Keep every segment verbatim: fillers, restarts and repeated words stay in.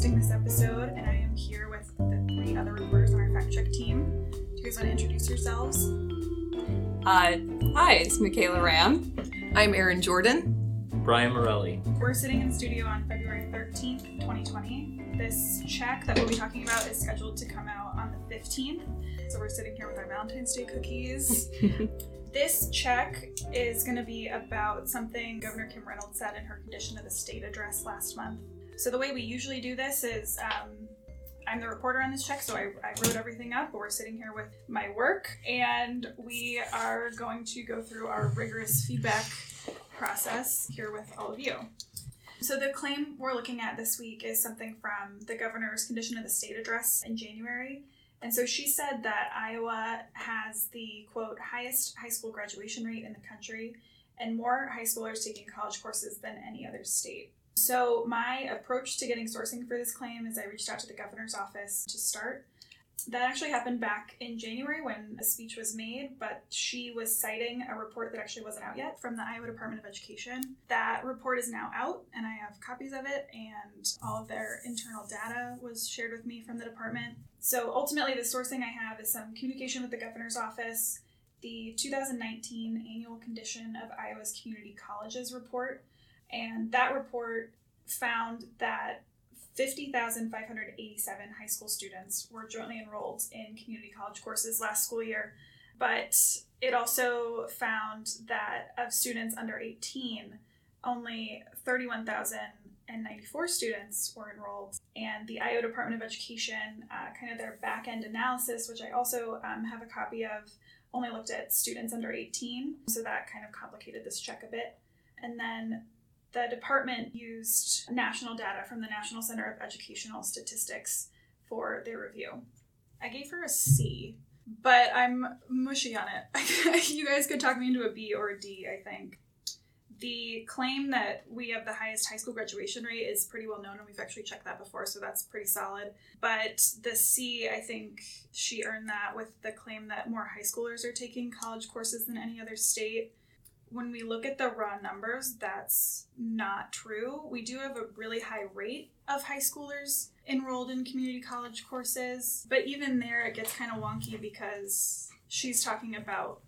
hosting this episode, and I am here with the three other reporters on our Fact Check team. Do you guys want to introduce yourselves? Uh, hi, it's Michaela Ramm. I'm Erin Jordan. Brian Morelli. We're sitting in studio on February thirteenth, twenty twenty. This check that we'll be talking about is scheduled to come out on the fifteenth, so we're sitting here with our Valentine's Day cookies. This check is going to be about something Governor Kim Reynolds said in her Condition of the State address last month. So the way we usually do this is um, I'm the reporter on this check, so I, I wrote everything up, but we're sitting here with my work, and we are going to go through our rigorous feedback process here with all of you. So the claim we're looking at this week is something from the governor's Condition of the State address in January. And so she said that Iowa has the, quote, highest high school graduation rate in the country and more high schoolers taking college courses than any other state. So my approach to getting sourcing for this claim is I reached out to the governor's office to start. That actually happened back in January when a speech was made, but she was citing a report that actually wasn't out yet from the Iowa Department of Education. That report is now out, and I have copies of it, and all of their internal data was shared with me from the department. So ultimately, the sourcing I have is some communication with the governor's office, the two thousand nineteen Annual Condition of Iowa's Community Colleges report, and that report found that fifty thousand five hundred eighty-seven high school students were jointly enrolled in community college courses last school year, but it also found that of students under eighteen, only thirty-one thousand ninety-four students were enrolled. And the Iowa Department of Education, uh, kind of their back-end analysis, which I also um, have a copy of, only looked at students under eighteen, so that kind of complicated this check a bit. And then the department used national data from the National Center of Educational Statistics for their review. I gave her a C, but I'm mushy on it. You guys could talk me into a B or a D, I think. The claim that we have the highest high school graduation rate is pretty well known, and we've actually checked that before, so that's pretty solid. But the C, I think she earned that with the claim that more high schoolers are taking college courses than any other state. When we look at the raw numbers, that's not true. We do have a really high rate of high schoolers enrolled in community college courses, but even there it gets kind of wonky because she's talking about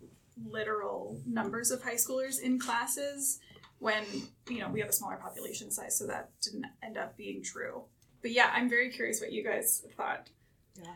literal numbers of high schoolers in classes when, you know, we have a smaller population size, so that didn't end up being true. But yeah, I'm very curious what you guys thought. Yeah,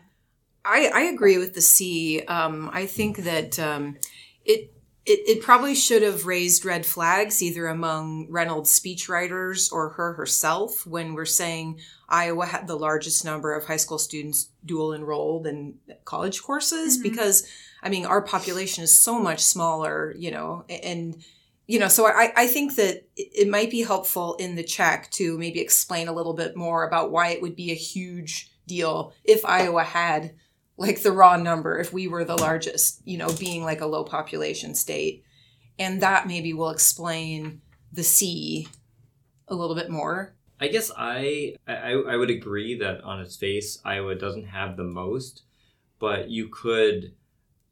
I, I agree with the C. Um, I think that um, it... It, it probably should have raised red flags either among Reynolds' speechwriters or her herself when we're saying Iowa had the largest number of high school students dual enrolled in college courses, mm-hmm. because, I mean, our population is so much smaller, you know, and, you know, so I, I think that it might be helpful in the check to maybe explain a little bit more about why it would be a huge deal if Iowa had like the raw number, if we were the largest, you know, being like a low population state. And that maybe will explain the C a little bit more. I guess I, I I would agree that on its face, Iowa doesn't have the most, but you could,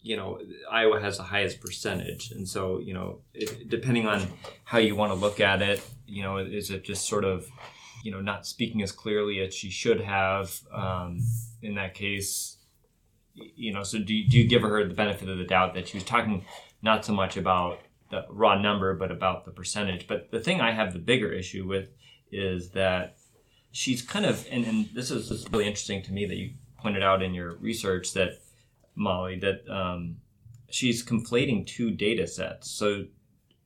you know, Iowa has the highest percentage. And so, you know, it, depending on how you want to look at it, you know, is it just sort of, you know, not speaking as clearly as she should have um, in that case? You know, so do you, do you give her the benefit of the doubt that she was talking not so much about the raw number, but about the percentage? But the thing I have the bigger issue with is that she's kind of, and, and this is just really interesting to me that you pointed out in your research that, Molly, that um, she's conflating two data sets. So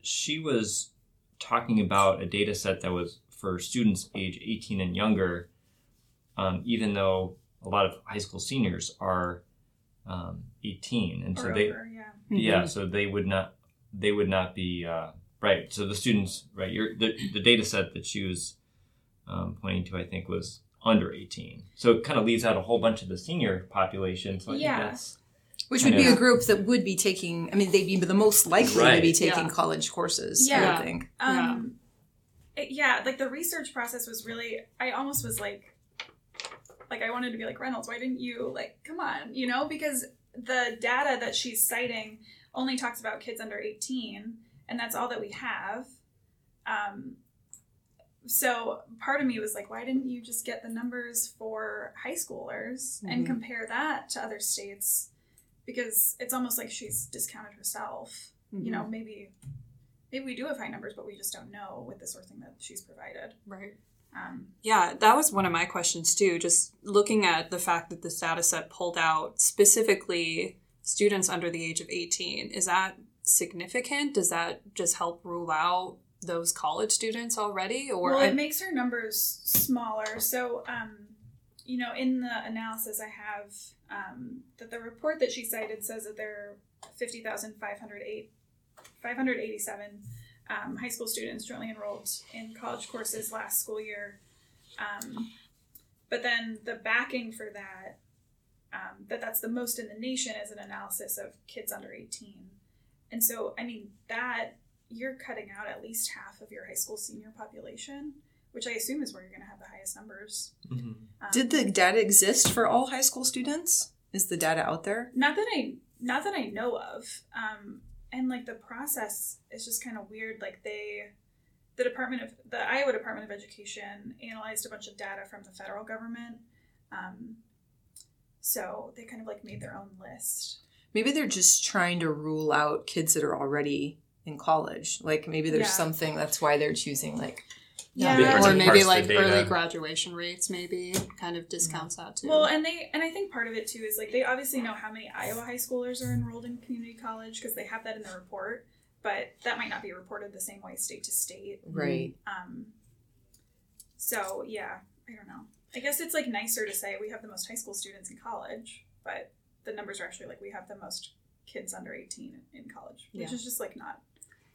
she was talking about a data set that was for students age eighteen and younger, um, even though a lot of high school seniors are Um, eighteen, and or so they, over, yeah. yeah, so they would not, they would not be uh, right. So the students, right, your the, the data set that she was um, pointing to, I think, was under eighteen. So it kind of leaves out a whole bunch of the senior population. So yeah, I think that's which would of, be a group that would be taking. I mean, they'd be the most likely right. to be taking yeah. college courses. Yeah, I would think. Um, yeah. It, yeah, like the research process was really. I almost was like. Like, I wanted to be like, Reynolds, why didn't you, like, come on, you know? Because the data that she's citing only talks about kids under eighteen, and that's all that we have. Um, So part of me was like, why didn't you just get the numbers for high schoolers mm-hmm. and compare that to other states? Because it's almost like she's discounted herself. Mm-hmm. You know, maybe maybe we do have high numbers, but we just don't know with the sourcing that she's provided. Right. Um, yeah, that was one of my questions, too. Just looking at the fact that this data set pulled out specifically students under the age of eighteen. Is that significant? Does that just help rule out those college students already? Or well, it I... makes her numbers smaller. So, um, you know, in the analysis I have um, that the report that she cited says that there are fifty thousand five hundred eighty-seven um, high school students jointly enrolled in college courses last school year. Um, but then the backing for that, um, that that's the most in the nation, is an analysis of kids under eighteen. And so, I mean, that you're cutting out at least half of your high school senior population, which I assume is where you're going to have the highest numbers. Mm-hmm. Um, Did the data exist for all high school students? Is the data out there? Not that I, not that I know of. Um, and like the process is just kind of weird. Like they, the Department of the Iowa Department of Education analyzed a bunch of data from the federal government. Um, so they kind of like made their own list. Maybe they're just trying to rule out kids that are already in college. Like maybe there's yeah. something that's why they're choosing like yeah. or maybe like early graduation rates maybe kind of discounts mm-hmm. that too. Well, and they and I think part of it too is like they obviously know how many Iowa high schoolers are enrolled in community college because they have that in the report, but that might not be reported the same way state to state. Right. Um so yeah, I don't know. I guess it's like nicer to say we have the most high school students in college, but the numbers are actually like we have the most kids under eighteen in college, which yeah. is just like not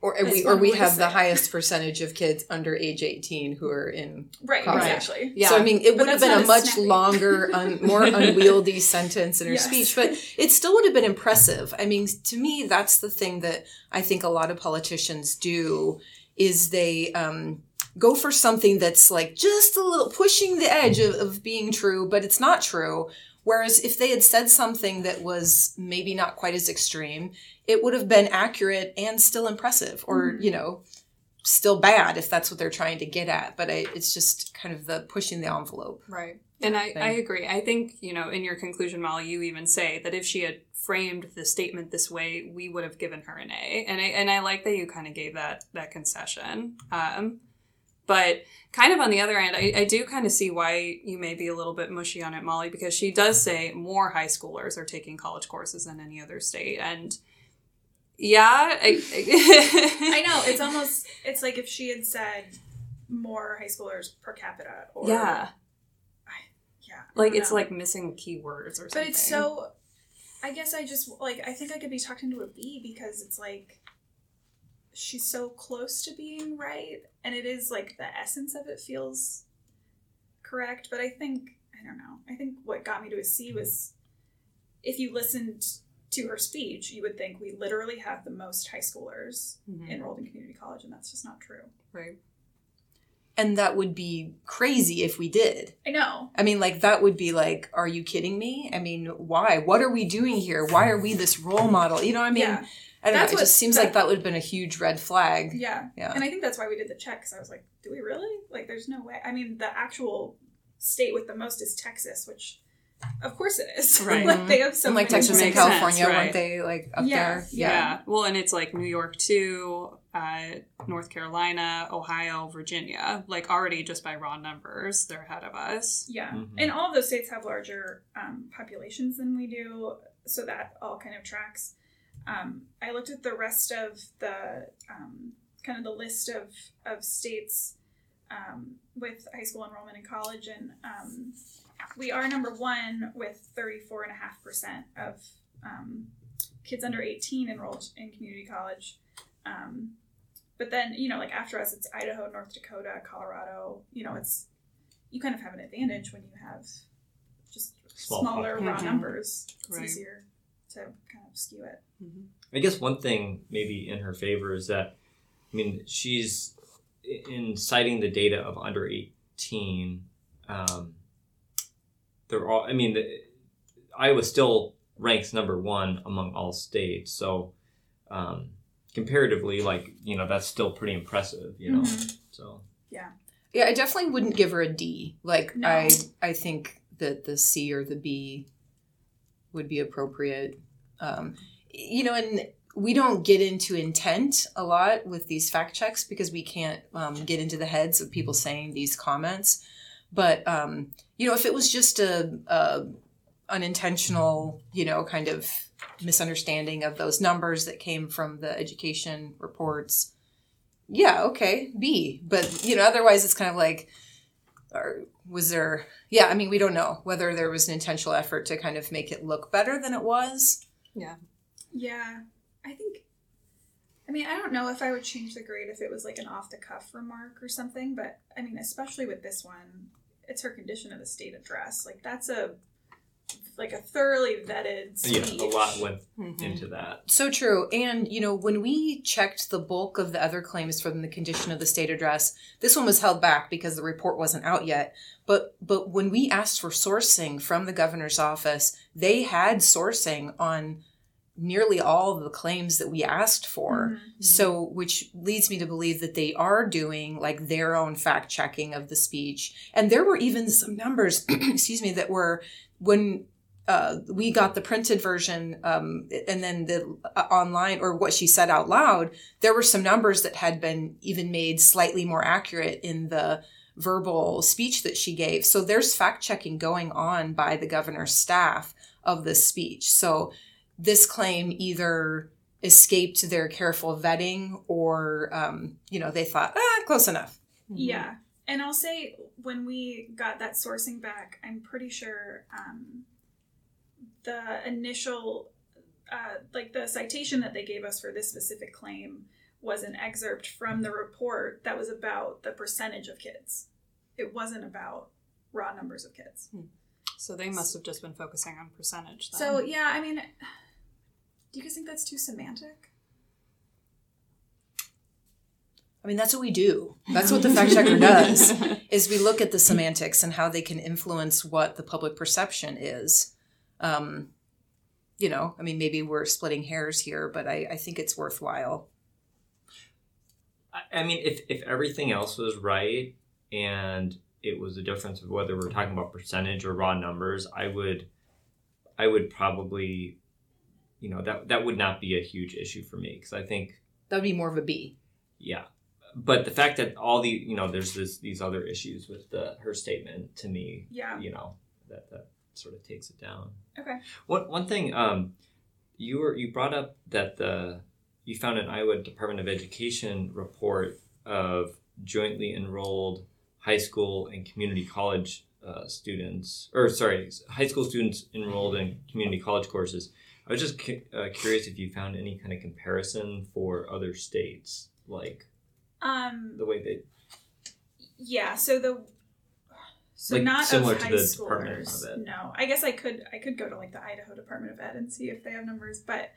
Or we or we have the highest percentage of kids under age eighteen who are in right, college. Exactly. Yeah. So, I mean, it would have been a much snappy. longer, un, more unwieldy sentence in her yes. speech, but it still would have been impressive. I mean, to me, that's the thing that I think a lot of politicians do is they um, go for something that's like just a little pushing the edge of, of being true, but it's not true. Whereas if they had said something that was maybe not quite as extreme, it would have been accurate and still impressive or, mm-hmm. you know, still bad if that's what they're trying to get at. But I, it's just kind of the pushing the envelope. Right. And I, I agree. I think, you know, in your conclusion, Molly, you even say that if she had framed the statement this way, we would have given her an A. And I, and I like that you kind of gave that, that concession. Um, But kind of on the other end, I, I do kind of see why you may be a little bit mushy on it, Molly, because she does say more high schoolers are taking college courses than any other state. And yeah. I, I know. It's almost, it's like if she had said more high schoolers per capita. Or, yeah. I, yeah. I like it's know. like missing keywords or something. But it's so, I guess I just, like, I think I could be talked into a B because it's like. She's so close to being right, and it is like the essence of it feels correct, but I think I don't know I think what got me to a C was if you listened to her speech you would think we literally have the most high schoolers mm-hmm. enrolled in community college, and that's just not true. Right. And that would be crazy if we did. I know. I mean, like, that would be like, are you kidding me? I mean, why? What are we doing here? Why are we this role model? You know what I mean? Yeah. I don't that's know. It just seems that, like that would have been a huge red flag. Yeah. Yeah. And I think that's why we did the check, because I was like, do we really? Like, there's no way. I mean, the actual state with the most is Texas, which, of course it is. Right. Like, they have so and, like, many Texas and California, right? Weren't they, like, up yeah. there? Yeah. yeah. Well, and it's, like, New York, too. Uh, North Carolina, Ohio, Virginia, like already just by raw numbers, they're ahead of us. Yeah. Mm-hmm. And all of those states have larger um, populations than we do. So that all kind of tracks. Um, I looked at the rest of the um, kind of the list of, of states um, with high school enrollment in college. And um, we are number one with thirty-four point five percent of um, kids under eighteen enrolled in community college. Um, But then, you know, like after us, it's Idaho, North Dakota, Colorado. You know, it's you kind of have an advantage when you have just Small smaller pop. raw mm-hmm. numbers. It's right. easier to kind of skew it. Mm-hmm. I guess one thing maybe in her favor is that, I mean, she's in citing the data of under eighteen. Um, they're all. I mean, the, Iowa still ranks number one among all states. So. Um, Comparatively, like, you know, that's still pretty impressive, you know, mm-hmm. so. Yeah. Yeah, I definitely wouldn't give her a D. Like, no. I I think that the C or the B would be appropriate. Um, you know, and we don't get into intent a lot with these fact checks because we can't um, get into the heads of people saying these comments. But, um, you know, if it was just a, a unintentional, you know, kind of misunderstanding of those numbers that came from the education reports, yeah, okay, B. But, you know, otherwise it's kind of like, or was there, yeah, I mean, we don't know whether there was an intentional effort to kind of make it look better than it was. Yeah. Yeah. I think, I mean, I don't know if I would change the grade if it was like an off-the-cuff remark or something, but I mean, especially with this one, it's her condition of the state address. Like, that's a, like a thoroughly vetted speech. Yeah, a lot went mm-hmm. into that. So true. And, you know, when we checked the bulk of the other claims from the condition of the state address, this one was held back because the report wasn't out yet. But but when we asked for sourcing from the governor's office, they had sourcing on nearly all of the claims that we asked for. Mm-hmm. So, which leads me to believe that they are doing like their own fact checking of the speech. And there were even some numbers, excuse me, that were when uh, we got the printed version um, and then the uh, online or what she said out loud, there were some numbers that had been even made slightly more accurate in the verbal speech that she gave. So there's fact checking going on by the governor's staff of this speech. So this claim either escaped their careful vetting or, um, you know, they thought, ah, close enough. Mm-hmm. Yeah. And I'll say when we got that sourcing back, I'm pretty sure um, the initial, uh, like the citation that they gave us for this specific claim was an excerpt from the report that was about the percentage of kids. It wasn't about raw numbers of kids. Hmm. So they must have just been focusing on percentage then. So, yeah, I mean, do you guys think that's too semantic? I mean, that's what we do. That's what the fact checker does, is we look at the semantics and how they can influence what the public perception is. Um, you know, I mean, maybe we're splitting hairs here, but I, I think it's worthwhile. I, I mean, if, if everything else was right and it was a difference of whether we're talking about percentage or raw numbers, I would, I would probably, you know, that, that would not be a huge issue for me because I think... That would be more of a B. Yeah. But the fact that all the, you know, there's this, these other issues with the her statement to me, yeah. you know, that, that sort of takes it down. Okay. One one thing, um, you were you brought up that the you found an Iowa Department of Education report of jointly enrolled high school and community college uh, students, or sorry, high school students enrolled in community college courses. I was just cu- uh, curious if you found any kind of comparison for other states, like. Um, the way they, yeah. So the so like not similar of high to the schoolers. Department of Ed. No, I guess I could I could go to like the Idaho Department of Ed and see if they have numbers, but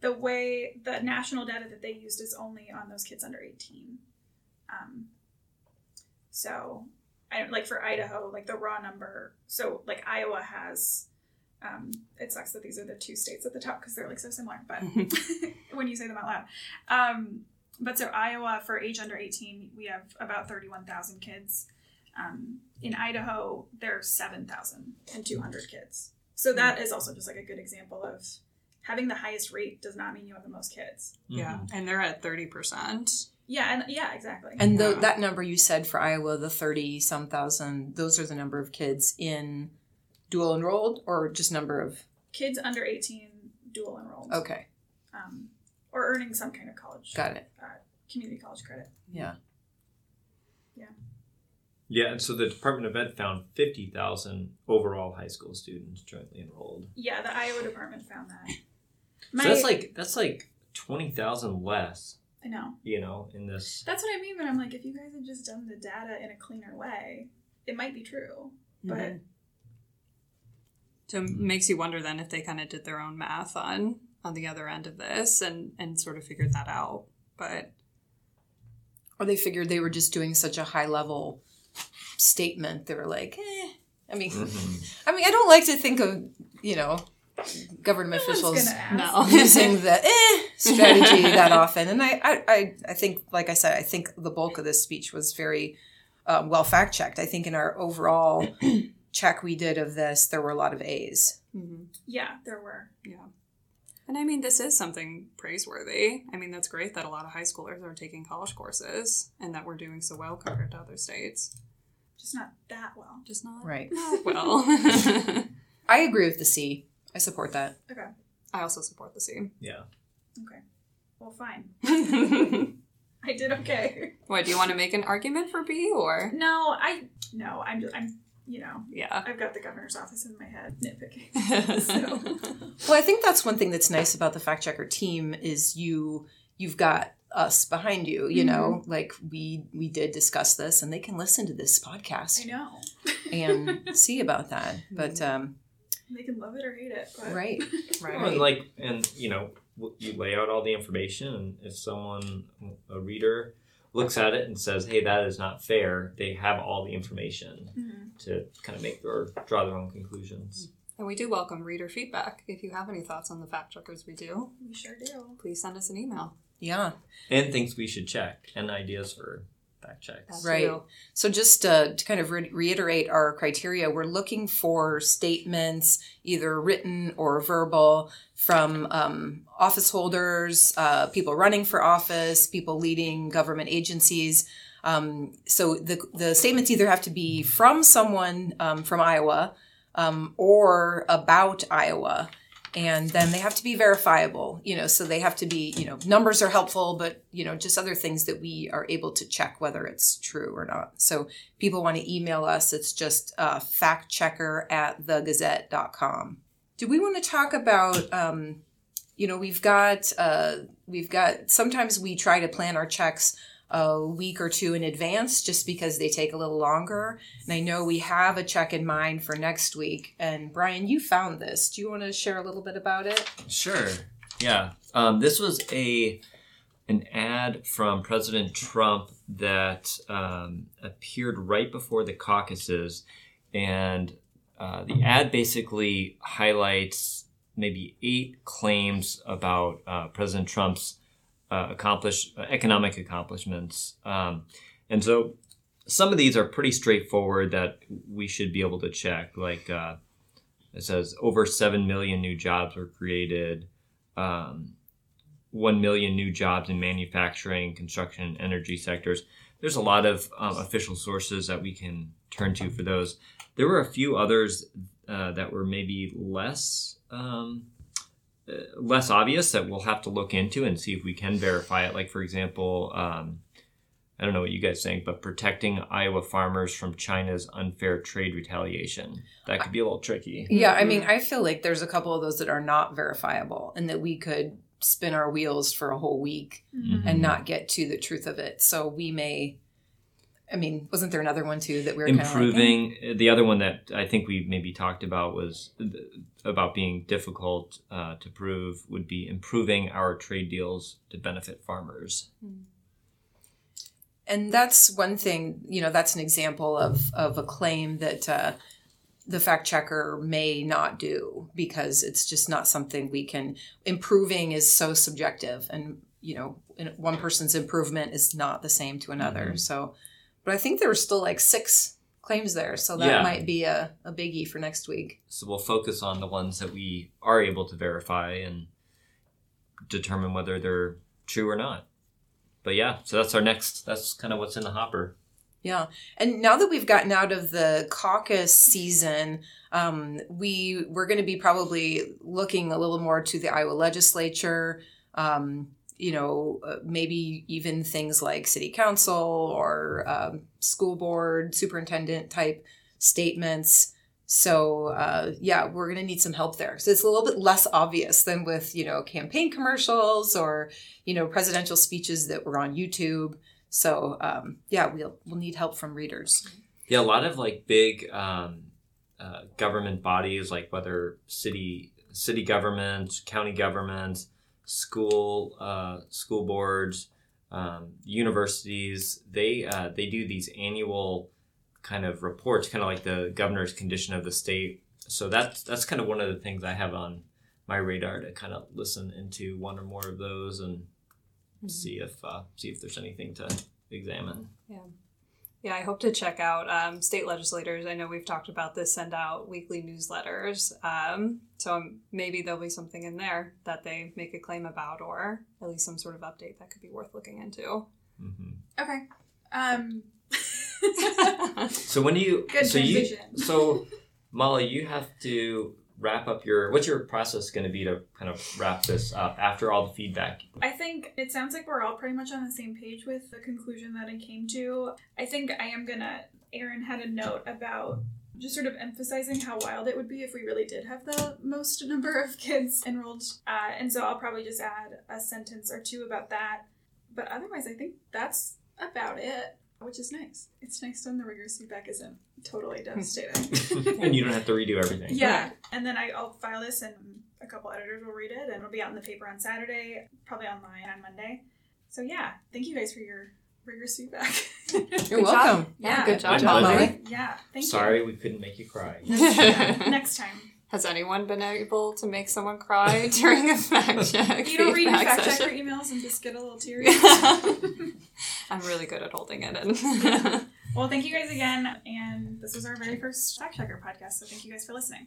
the way the national data that they used is only on those kids under eighteen. Um, so I don't like for Idaho like the raw number. So like Iowa has. Um, it sucks that these are the two states at the top because they're like so similar, but when you say them out loud. Um, But so Iowa, for age under eighteen, we have about thirty-one thousand kids. Um, in Idaho, there are seven thousand two hundred kids. So that is also just like a good example of having the highest rate does not mean you have the most kids. Mm-hmm. Yeah, and they're at thirty percent. Yeah, and yeah, exactly. And the, that number you said for Iowa, the thirty-some thousand, those are the number of kids in dual enrolled or just number of? Kids under eighteen, dual enrolled. Okay. Um Or earning some kind of college. Got it. Uh, community college credit. Yeah. Yeah. Yeah, and so the Department of Ed found fifty thousand overall high school students jointly enrolled. Yeah, the Iowa department found that. My, so that's like that's like twenty thousand less. I know. You know, in this. That's what I mean, but I'm like, if you guys had just done the data in a cleaner way, it might be true, mm-hmm. but. So it makes you wonder then if they kind of did their own math on... on the other end of this and and sort of figured that out, but or they figured they were just doing such a high level statement, they were like eh. I mean mm-hmm. I mean I don't like to think of, you know, government no officials no. using the eh strategy that often, and I, I I think like I said I think the bulk of this speech was very uh, well fact-checked. I think in our overall check we did of this, there were a lot of A's. Mm-hmm. Yeah, there were. Yeah. And I mean, this is something praiseworthy. I mean, that's great that a lot of high schoolers are taking college courses and that we're doing so well compared to other states. Just not that well. Just not right. Not well. I agree with the C. I support that. Okay. I also support the C. Yeah. Okay. Well, fine. I did okay. What, do you want to make an argument for B or? No, I, no, I'm just, I'm. You know, yeah. I've got the governor's office in my head nitpicking. So. Well, I think that's one thing that's nice about the Fact Checker team is you, you've got us behind you, you mm-hmm. know, like we, we did discuss this and they can listen to this podcast. I know. And see about that. But, um, they can love it or hate it. But. Right. Right. Well, and like, and you know, you lay out all the information and if someone, a reader, looks at it and says, hey, that is not fair. They have all the information mm-hmm. to kind of make or draw their own conclusions. And we do welcome reader feedback. If you have any thoughts on the fact checkers we do, we sure do. Please send us an email. Yeah. And things we should check and ideas for fact checks. Right. So just uh, to kind of re- reiterate our criteria, we're looking for statements, either written or verbal, from um, office holders, uh, people running for office, people leading government agencies. Um, so the the statements either have to be from someone um, from Iowa um, or about Iowa. And then they have to be verifiable, you know, so they have to be, you know, numbers are helpful, but, you know, just other things that we are able to check whether it's true or not. So people want to email us. It's just uh, fact checker at the gazette dot com. Do we want to talk about, um, you know, we've got, uh, we've got, sometimes we try to plan our checks a week or two in advance just because they take a little longer. And I know we have a check in mind for next week. And Brian, you found this. Do you want to share a little bit about it? Sure. Yeah. Um, this was a an ad from President Trump that um, appeared right before the caucuses. And uh, the ad basically highlights maybe eight claims about uh, President Trump's Uh, accomplish uh, economic accomplishments. Um, and so some of these are pretty straightforward that we should be able to check. Like uh, it says over seven million new jobs were created, um, one million new jobs in manufacturing, construction, and energy sectors. There's a lot of um, official sources that we can turn to for those. There were a few others uh, that were maybe less um less obvious that we'll have to look into and see if we can verify it. Like, for example, um, I don't know what you guys think, but protecting Iowa farmers from China's unfair trade retaliation. That could be a little tricky. Yeah, I mean, I feel like there's a couple of those that are not verifiable and that we could spin our wheels for a whole week mm-hmm. and not get to the truth of it. So we may... I mean, wasn't there another one, too, that we were improving? Kind of like, the other one that I think we maybe talked about was th- about being difficult uh, to prove would be improving our trade deals to benefit farmers. And that's one thing, you know, that's an example of, of a claim that uh, the fact checker may not do because it's just not something we can. Improving is so subjective and, you know, one person's improvement is not the same to another. Mm-hmm. So. But I think there were still like six claims there. So that yeah. might be a, a biggie for next week. So we'll focus on the ones that we are able to verify and determine whether they're true or not. But yeah, so that's our next, that's kind of what's in the hopper. Yeah. And now that we've gotten out of the caucus season, um, we, we're going to be probably looking a little more to the Iowa legislature, um, you know, uh, maybe even things like city council or um, school board, superintendent type statements. So, uh, yeah, we're going to need some help there. So it's a little bit less obvious than with, you know, campaign commercials or, you know, presidential speeches that were on YouTube. So, um, yeah, we'll, we'll need help from readers. Yeah, a lot of like big um, uh, government bodies, like whether city, city government, county government, School, uh, school boards, um, universities, they uh, they do these annual kind of reports, kind of like the governor's condition of the state. So that's that's kind of one of the things I have on my radar to kind of listen into one or more of those and see if uh, see if there's anything to examine. Yeah, Yeah, I hope to check out um, state legislators. I know we've talked about this, send out weekly newsletters. Um, so maybe there'll be something in there that they make a claim about, or at least some sort of update that could be worth looking into. Mm-hmm. Okay. Um. so when do you... Good so transition. You, so, Molly, you have to wrap up your... What's your process going to be to kind of wrap this up after all the feedback? I think it sounds like we're all pretty much on the same page with the conclusion that I came to. I think I am going to... Erin had a note about just sort of emphasizing how wild it would be if we really did have the most number of kids enrolled. Uh, and so I'll probably just add a sentence or two about that. But otherwise, I think that's about it. Which is nice. It's nice when the rigorous feedback isn't totally devastating. And you don't have to redo everything. Yeah. And then I, I'll file this and a couple editors will read it. And it'll be out in the paper on Saturday, probably online on Monday. So, yeah. Thank you guys for your rigorous feedback. You're welcome. Job. Yeah. Good job, Molly. Yeah. Thank Sorry you. Sorry we couldn't make you cry. Next time. Has anyone been able to make someone cry during a fact check? You don't read your fact checker emails and just get a little teary. I'm really good at holding it in. Well, thank you guys again. And this was our very first Fact Checker podcast. So thank you guys for listening.